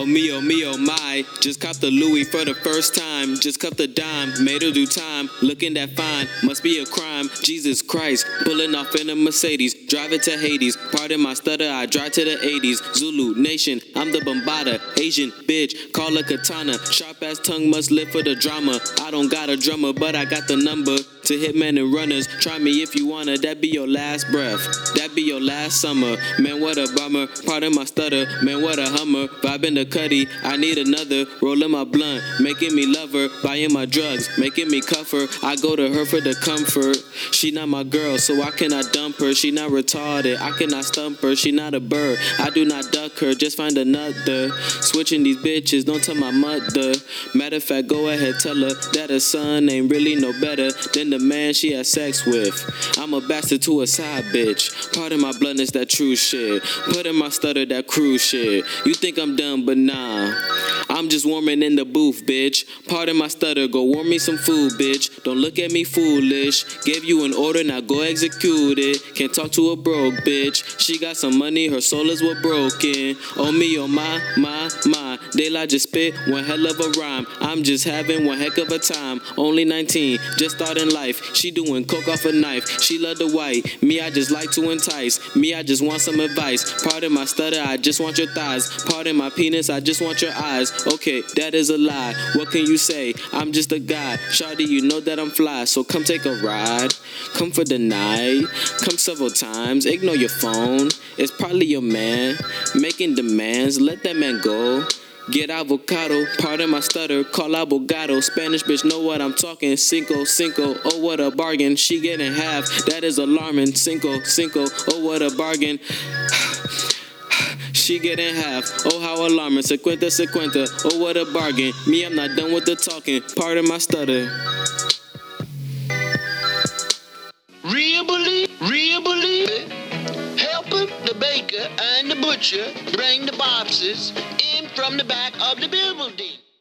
Oh me, oh my. Just caught the Louis for the first time. Just cut the dime, made her do time. Looking that fine, must be a crime. Jesus Christ, pulling off in a Mercedes. Driving to Hades, pardon my stutter, I drive to the 80s. Zulu Nation, I'm the Bombada. Asian bitch, call a katana. Sharp ass tongue must live for the drama. I don't got a drummer, but I got the number. To hitmen and runners, try me if you wanna. That be your last breath, that be your last summer. Man, what a bummer, pardon my stutter. Man, what a hummer, vibing the cutty. I need another, rolling my blunt, making me love her. Buying my drugs, making me cuff her. I go to her for the comfort. She not my girl, so I cannot dump her. She not retarded, I cannot stump her. She not a bird, I do not duck her. Just find another, switching these bitches. Don't tell my mother. Matter of fact, go ahead, tell her that her son ain't really no better than the man she had sex with. I'm a bastard to a side bitch. Pardon my bluntness, that true shit. Put in my stutter, that cruise shit. You think I'm dumb, but nah, I'm just warming in the booth, bitch. Pardon my stutter, go warm me some food, bitch. Don't look at me foolish. Gave you an order, now go execute it. Can't talk to a broke bitch. She got some money, her soul is what broken. Oh me, oh my. Daylight just spit one hell of a rhyme. I'm just having one heck of a time. Only 19, just starting life. She doing coke off a knife. She love the white. Me, I just like to entice. Me, I just want some advice. Pardon my stutter, I just want your thighs. Pardon my penis, I just want your eyes. Okay, that is a lie. What can you say? I'm just a guy. Shawty, you know that I'm fly. So come take a ride. Come for the night. Come several times. Ignore your phone. It's probably your man making demands. Let that man go. Get avocado, pardon my stutter, call abogado. Spanish bitch know what I'm talking. Cinco, oh what a bargain. She getting half, that is alarming. Cinco, oh what a bargain. She getting half, oh how alarming. Sequenta, oh what a bargain. Me, I'm not done with the talking, pardon my stutter. Real believe it. Helping the baker and the butcher bring the boxes in from the back of the building.